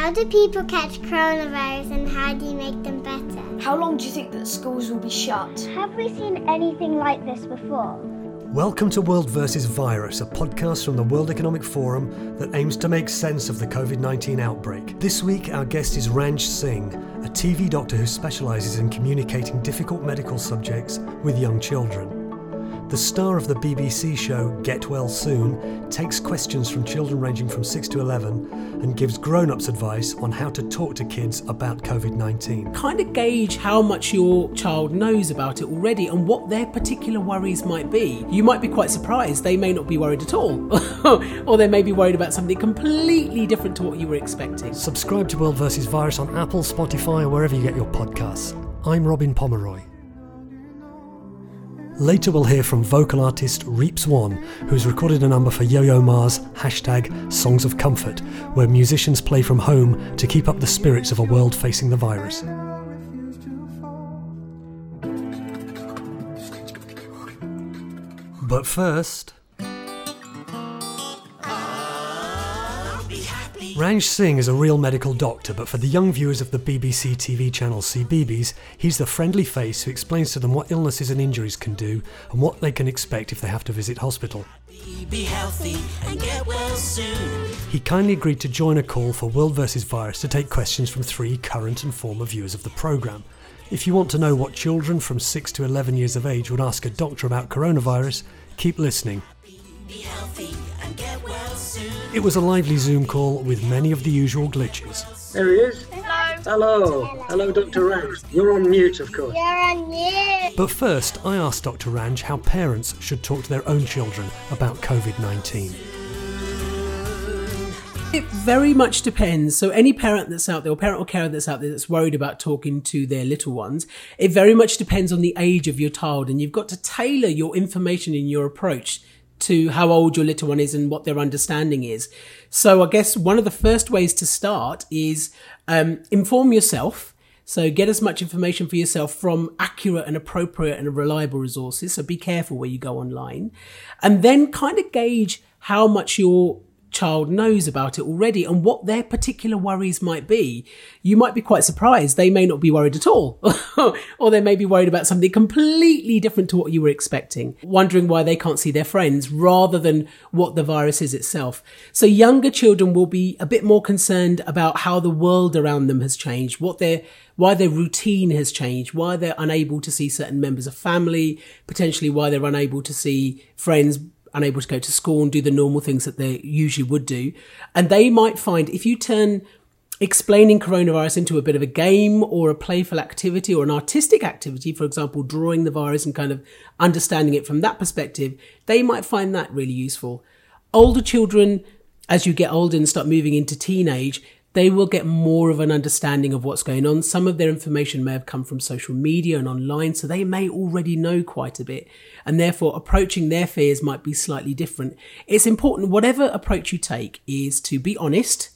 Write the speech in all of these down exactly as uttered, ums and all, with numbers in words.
How do people catch coronavirus and how do you make them better? How long do you think that schools will be shut? Have we seen anything like this before? Welcome to World versus. Virus, a podcast from the World Economic Forum that aims to make sense of the covid nineteen outbreak. This week, our guest is Ranj Singh, a T V doctor who specialises in communicating difficult medical subjects with young children. The star of the B B C show Get Well Soon takes questions from children ranging from six to eleven and gives grown-ups advice on how to talk to kids about covid nineteen. Kind of gauge how much your child knows about it already and what their particular worries might be. You might be quite surprised they may not be worried at all, or they may be worried about something completely different to what you were expecting. Subscribe to World versus. Virus on Apple, Spotify, or wherever you get your podcasts. I'm Robin Pomeroy. Later we'll hear from vocal artist Reeps One, who's recorded a number for Yo-Yo Ma's hashtag Songs of Comfort, where musicians play from home to keep up the spirits of a world facing the virus. But first... Ranj Singh is a real medical doctor, but for the young viewers of the B B C T V channel CBeebies, he's the friendly face who explains to them what illnesses and injuries can do and what they can expect if they have to visit hospital. Be healthy and get well soon. He kindly agreed to join a call for World versus. Virus to take questions from three current and former viewers of the programme. If you want to know what children from six to eleven years of age would ask a doctor about coronavirus, keep listening. Be healthy and get well soon. It was a lively Zoom call with many of the usual glitches. There he is. Hello. Hello. Hello, Doctor Ranj. You're on mute, of course. You're on mute. But first, I asked Doctor Ranj how parents should talk to their own children about covid nineteen. It very much depends. So any parent that's out there, or parent or carer that's out there that's worried about talking to their little ones, it very much depends on the age of your child, and you've got to tailor your information and your approach to how old your little one is and what their understanding is. So I guess one of the first ways to start is um, inform yourself. So get as much information for yourself from accurate and appropriate and reliable resources. So be careful where you go online. And then kind of gauge how much your child knows about it already and what their particular worries might be. You might be quite surprised they may not be worried at all, or they may be worried about something completely different to what you were expecting, wondering why they can't see their friends rather than what the virus is itself. So younger children will be a bit more concerned about how the world around them has changed, what their why their routine has changed, why they're unable to see certain members of family, potentially why they're unable to see friends, unable to go to school and do the normal things that they usually would do. And they might find, if you turn explaining coronavirus into a bit of a game or a playful activity or an artistic activity, for example, drawing the virus and kind of understanding it from that perspective, they might find that really useful. Older children, as you get older and start moving into teenage, they will get more of an understanding of what's going on. Some of their information may have come from social media and online, so they may already know quite a bit, and therefore approaching their fears might be slightly different. It's important, whatever approach you take, is to be honest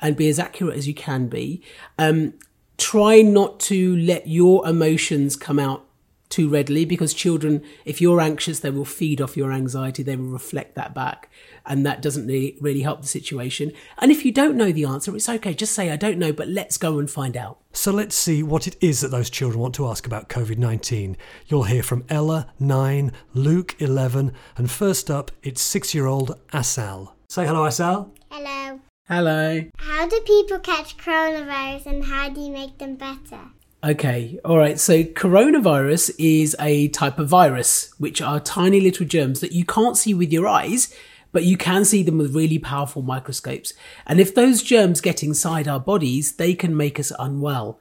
and be as accurate as you can be. Um, try not to let your emotions come out too readily, because children, if you're anxious, they will feed off your anxiety, they will reflect that back, and that doesn't really, really help the situation. And if you don't know the answer, it's okay, just say I don't know, but let's go and find out. So let's see what it is that those children want to ask about covid nineteen. You'll hear from Ella, nine, Luke, eleven, and first up it's six-year-old Asal. Say hello, Asal. Hello. Hello. How do people catch coronavirus and how do you make them better? Okay, all right, so coronavirus is a type of virus, which are tiny little germs that you can't see with your eyes, but you can see them with really powerful microscopes. And if those germs get inside our bodies, they can make us unwell.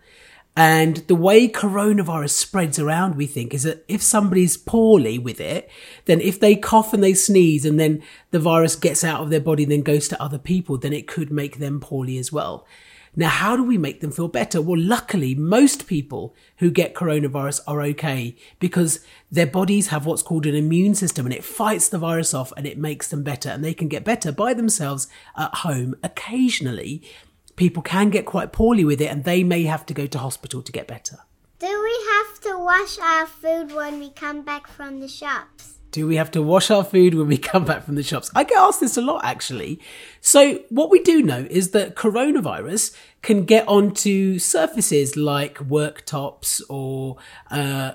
And the way coronavirus spreads around, we think, is that if somebody's poorly with it, then if they cough and they sneeze and then the virus gets out of their body and then goes to other people, then it could make them poorly as well. Now, how do we make them feel better? Well, luckily, most people who get coronavirus are okay because their bodies have what's called an immune system, and it fights the virus off and it makes them better, and they can get better by themselves at home. Occasionally, people can get quite poorly with it and they may have to go to hospital to get better. Do we have to wash our food when we come back from the shops? Do we have to wash our food when we come back from the shops? I get asked this a lot, actually. So what we do know is that coronavirus can get onto surfaces like worktops or uh,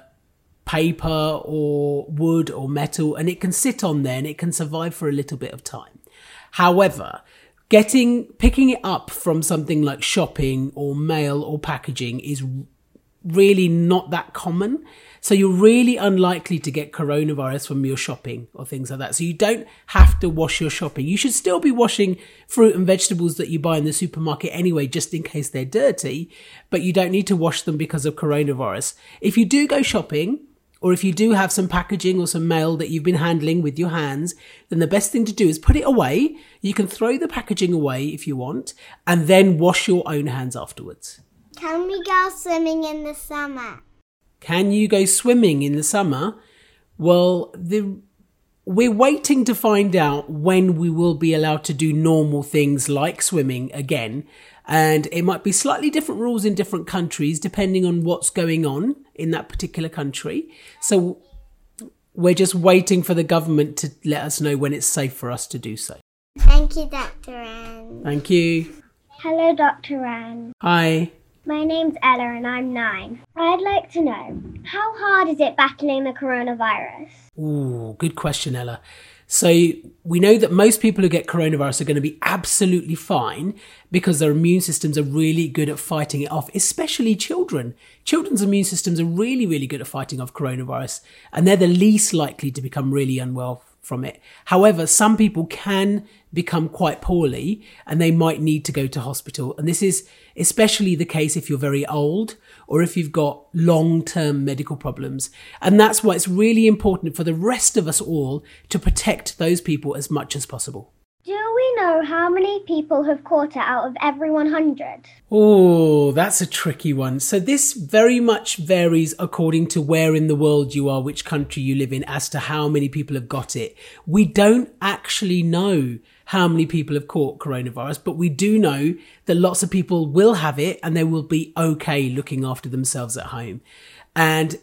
paper or wood or metal, and it can sit on there and it can survive for a little bit of time. However, getting picking it up from something like shopping or mail or packaging is really not that common. So you're really unlikely to get coronavirus from your shopping or things like that. So you don't have to wash your shopping. You should still be washing fruit and vegetables that you buy in the supermarket anyway, just in case they're dirty, but you don't need to wash them because of coronavirus. If you do go shopping, or if you do have some packaging or some mail that you've been handling with your hands, then the best thing to do is put it away. You can throw the packaging away if you want, and then wash your own hands afterwards. Can we go swimming in the summer? Can you go swimming in the summer? Well, the, we're waiting to find out when we will be allowed to do normal things like swimming again. And it might be slightly different rules in different countries, depending on what's going on in that particular country. So we're just waiting for the government to let us know when it's safe for us to do so. Thank you, Doctor Ranj. Thank you. Hello, Doctor Ranj. Hi. My name's Ella and I'm nine. I'd like to know, how hard is it battling the coronavirus? Ooh, good question, Ella. So we know that most people who get coronavirus are going to be absolutely fine because their immune systems are really good at fighting it off, especially children. Children's immune systems are really, really good at fighting off coronavirus, and they're the least likely to become really unwell from it. However, some people can become quite poorly and they might need to go to hospital. And this is especially the case if you're very old or if you've got long-term medical problems. And that's why it's really important for the rest of us all to protect those people as much as possible. Do we know how many people have caught it out of every one hundred? Oh, that's a tricky one. So this very much varies according to where in the world you are, which country you live in, as to how many people have got it. We don't actually know how many people have caught coronavirus, but we do know that lots of people will have it and they will be okay looking after themselves at home. And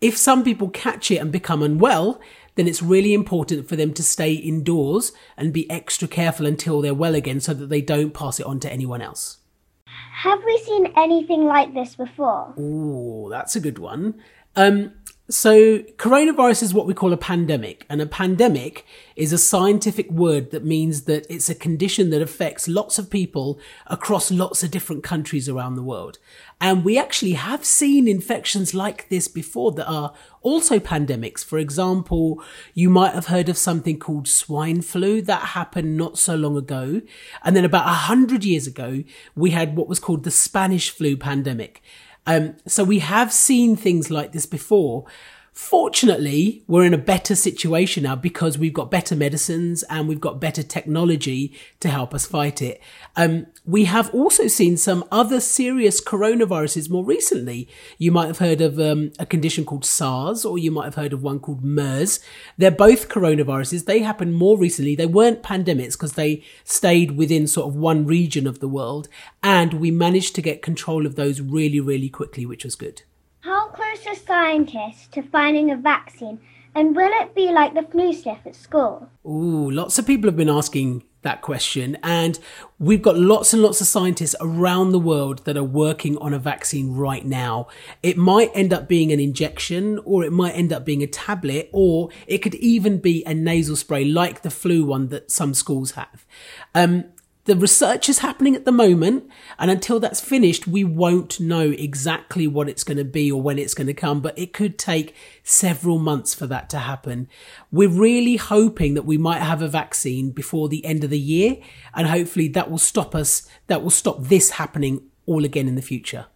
if some people catch it and become unwell, then it's really important for them to stay indoors and be extra careful until they're well again so that they don't pass it on to anyone else. Have we seen anything like this before? Ooh, that's a good one. Um, so coronavirus is what we call a pandemic, and a pandemic is a scientific word that means that it's a condition that affects lots of people across lots of different countries around the world. And we actually have seen infections like this before that are also pandemics. For example, you might have heard of something called swine flu that happened not so long ago. And then about a hundred years ago, we had what was called the Spanish flu pandemic. Um, so we have seen things like this before. Fortunately, we're in a better situation now because we've got better medicines and we've got better technology to help us fight it. Um, we have also seen some other serious coronaviruses more recently. You might have heard of um, a condition called SARS, or you might have heard of one called MERS. They're both coronaviruses. They happened more recently. They weren't pandemics because they stayed within sort of one region of the world. And we managed to get control of those really, really quickly, which was good. How close are scientists to finding a vaccine, and will it be like the flu sniff at school? Ooh, lots of people have been asking that question, and we've got lots and lots of scientists around the world that are working on a vaccine right now. It might end up being an injection, or it might end up being a tablet, or it could even be a nasal spray like the flu one that some schools have. Um, The research is happening at the moment, and until that's finished, we won't know exactly what it's going to be or when it's going to come, but it could take several months for that to happen. We're really hoping that we might have a vaccine before the end of the year, and hopefully that will stop us, that will stop this happening all again in the future.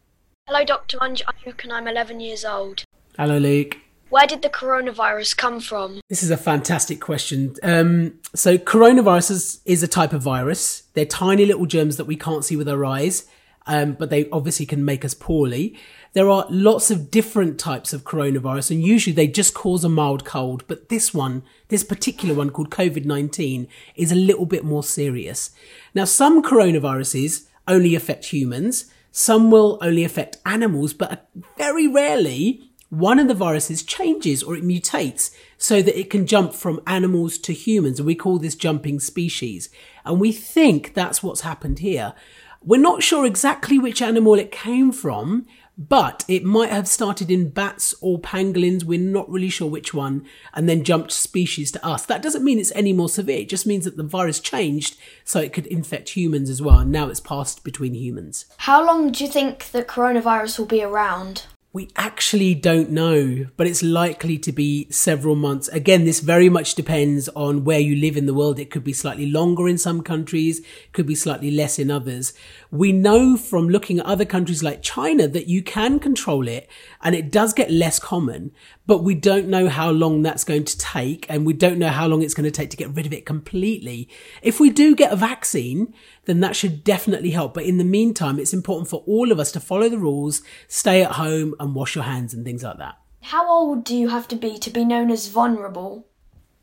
Hello, Doctor Ranj. I'm Luke and I'm eleven years old. Hello, Luke. Where did the coronavirus come from? This is a fantastic question. Um, so coronavirus is, is a type of virus. They're tiny little germs that we can't see with our eyes, um, but they obviously can make us poorly. There are lots of different types of coronavirus, and usually they just cause a mild cold. But this one, this particular one called COVID nineteen, is a little bit more serious. Now, some coronaviruses only affect humans. Some will only affect animals, but very rarely one of the viruses changes or it mutates so that it can jump from animals to humans. And we call this jumping species. And we think that's what's happened here. We're not sure exactly which animal it came from, but it might have started in bats or pangolins. We're not really sure which one, and then jumped species to us. That doesn't mean it's any more severe. It just means that the virus changed so it could infect humans as well. And now it's passed between humans. How long do you think the coronavirus will be around? We actually don't know, but it's likely to be several months. Again, this very much depends on where you live in the world. It could be slightly longer in some countries, could be slightly less in others. We know from looking at other countries like China that you can control it and it does get less common, but we don't know how long that's going to take, and we don't know how long it's going to take to get rid of it completely. If we do get a vaccine, then that should definitely help. But in the meantime, it's important for all of us to follow the rules, stay at home and wash your hands and things like that. How old do you have to be to be known as vulnerable?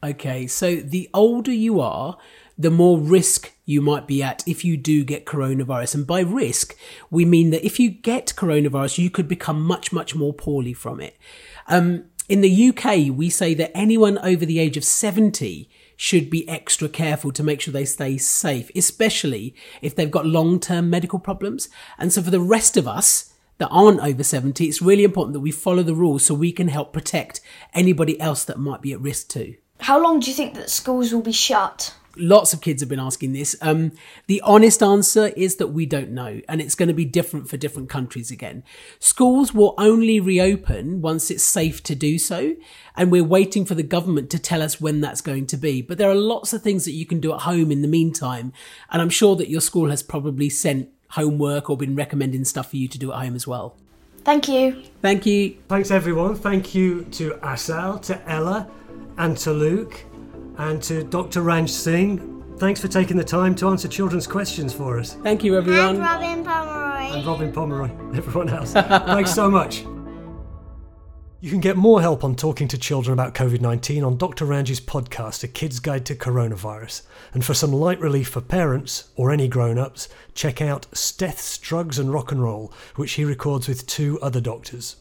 Okay, so the older you are, the more risk you might be at if you do get coronavirus. And by risk, we mean that if you get coronavirus, you could become much, much more poorly from it. Um, in the U K, we say that anyone over the age of seventy should be extra careful to make sure they stay safe, especially if they've got long-term medical problems. And so for the rest of us that aren't over seventy, it's really important that we follow the rules so we can help protect anybody else that might be at risk too. How long do you think that schools will be shut? Lots of kids have been asking this. Um, the honest answer is that we don't know, and it's going to be different for different countries again. Schools will only reopen once it's safe to do so, and we're waiting for the government to tell us when that's going to be. But there are lots of things that you can do at home in the meantime, and I'm sure that your school has probably sent homework or been recommending stuff for you to do at home as well. Thank you. Thank you. Thanks, everyone. Thank you to Asal, to Ella, and to Luke. And to Doctor Ranj Singh, thanks for taking the time to answer children's questions for us. Thank you, everyone. And Robin Pomeroy. And Robin Pomeroy, everyone else. Thanks so much. You can get more help on talking to children about covid nineteen on Doctor Ranj's podcast, A Kid's Guide to Coronavirus. And for some light relief for parents, or any grown-ups, check out Steph's Drugs and Rock and Roll, which he records with two other doctors.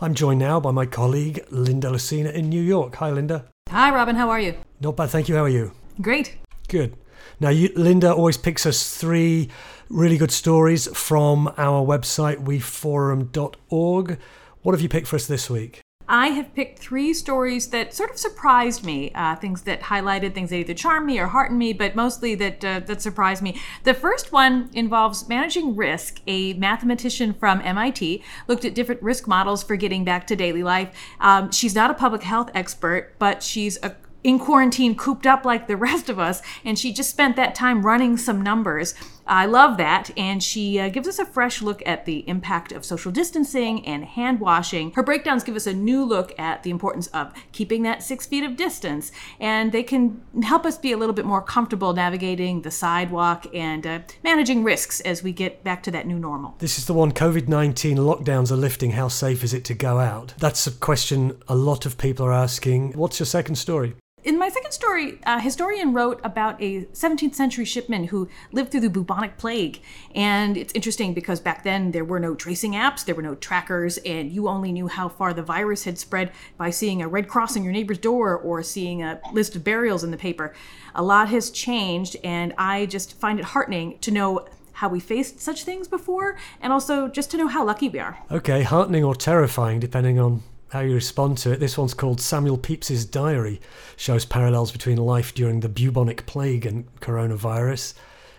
I'm joined now by my colleague, Linda Lacina in New York. Hi, Linda. Hi, Robin. How are you? Not bad, thank you. How are you? Great. Good. Now, you, Linda always picks us three really good stories from our website, we forum dot org. What have you picked for us this week? I have picked three stories that sort of surprised me, uh, things that highlighted things that either charmed me or heartened me, but mostly that uh, that surprised me. The first one involves managing risk. A mathematician from M I T looked at different risk models for getting back to daily life. Um, she's not a public health expert, but she's a in quarantine, cooped up like the rest of us, and she just spent that time running some numbers. I love that, and she uh, gives us a fresh look at the impact of social distancing and hand washing. Her breakdowns give us a new look at the importance of keeping that six feet of distance, and they can help us be a little bit more comfortable navigating the sidewalk and uh, managing risks as we get back to that new normal. This is the one, covid nineteen lockdowns are lifting. How safe is it to go out? That's a question a lot of people are asking. What's your second story? In my second story, a historian wrote about a seventeenth century shipman who lived through the bubonic plague. And it's interesting because back then there were no tracing apps, there were no trackers, and you only knew how far the virus had spread by seeing a red cross on your neighbor's door or seeing a list of burials in the paper. A lot has changed, and I just find it heartening to know how we faced such things before, and also just to know how lucky we are. Okay, heartening or terrifying, depending on how you respond to it. This one's called Samuel Pepys's Diary. Shows parallels between life during the bubonic plague and coronavirus.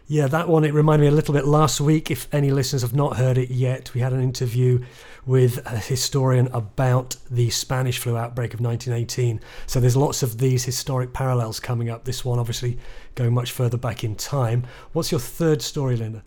Yeah, that one, it reminded me a little bit last week. If any listeners have not heard it yet, we had an interview with a historian about the Spanish flu outbreak of nineteen eighteen. So there's lots of these historic parallels coming up. This one obviously going much further back in time. What's your third story, Linda?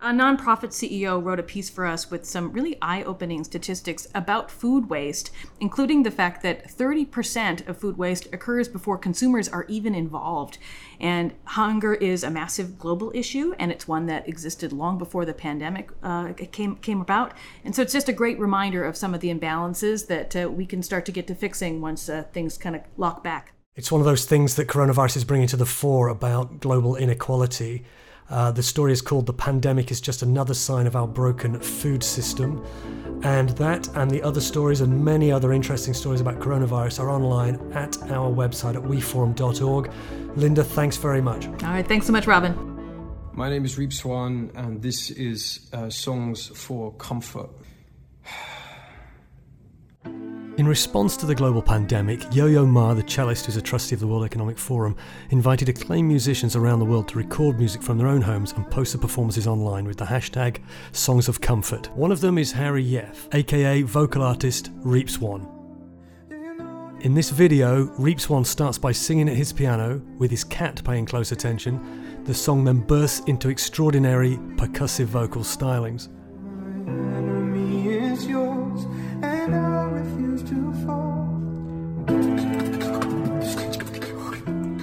A nonprofit C E O wrote a piece for us with some really eye-opening statistics about food waste, including the fact that thirty percent of food waste occurs before consumers are even involved. And hunger is a massive global issue, and it's one that existed long before the pandemic uh, came came about. And so it's just a great reminder of some of the imbalances that uh, we can start to get to fixing once uh, things kind of lock back. It's one of those things that coronavirus is bringing to the fore about global inequality. Uh, the story is called The Pandemic is Just Another Sign of Our Broken Food System. And that and the other stories and many other interesting stories about coronavirus are online at our website at we forum dot org. Linda, thanks very much. All right, thanks so much, Robin. My name is Reeps One, and this is uh, Songs for Comfort. In response to the global pandemic, Yo-Yo Ma, the cellist who's a trustee of the World Economic Forum, invited acclaimed musicians around the world to record music from their own homes and post the performances online with the hashtag Songs of Comfort. One of them is Harry Yeff, aka vocal artist Reeps One. In this video, Reeps One starts by singing at his piano, with his cat paying close attention. The song then bursts into extraordinary percussive vocal stylings.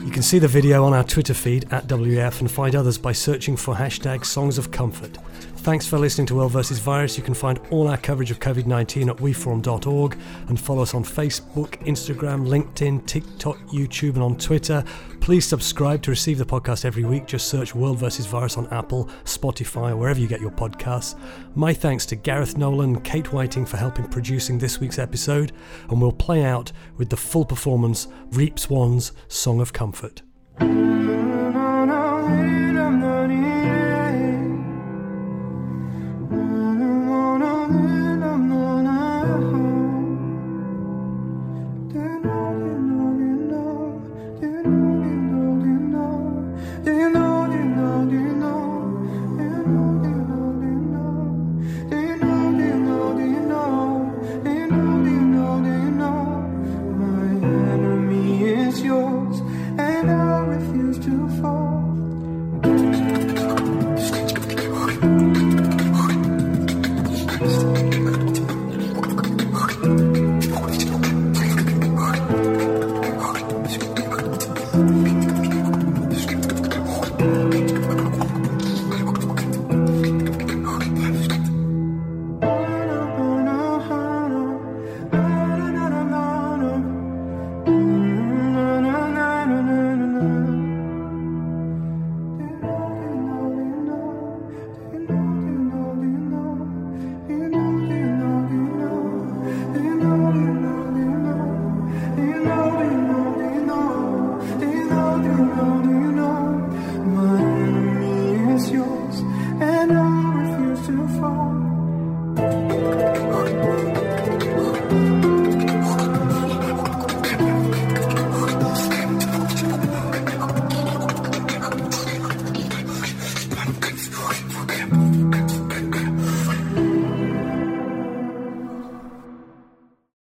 You can see the video on our Twitter feed at W F and find others by searching for hashtag Songs of Comfort. Thanks for listening to World versus. Virus. You can find all our coverage of covid nineteen at we forum dot org and follow us on Facebook, Instagram, LinkedIn, TikTok, YouTube and on Twitter. Please subscribe to receive the podcast every week. Just search World versus. Virus on Apple, Spotify or wherever you get your podcasts. My thanks to Gareth Nolan and Kate Whiting for helping producing this week's episode, and we'll play out with the full performance Reeps One's Song of Comfort. No.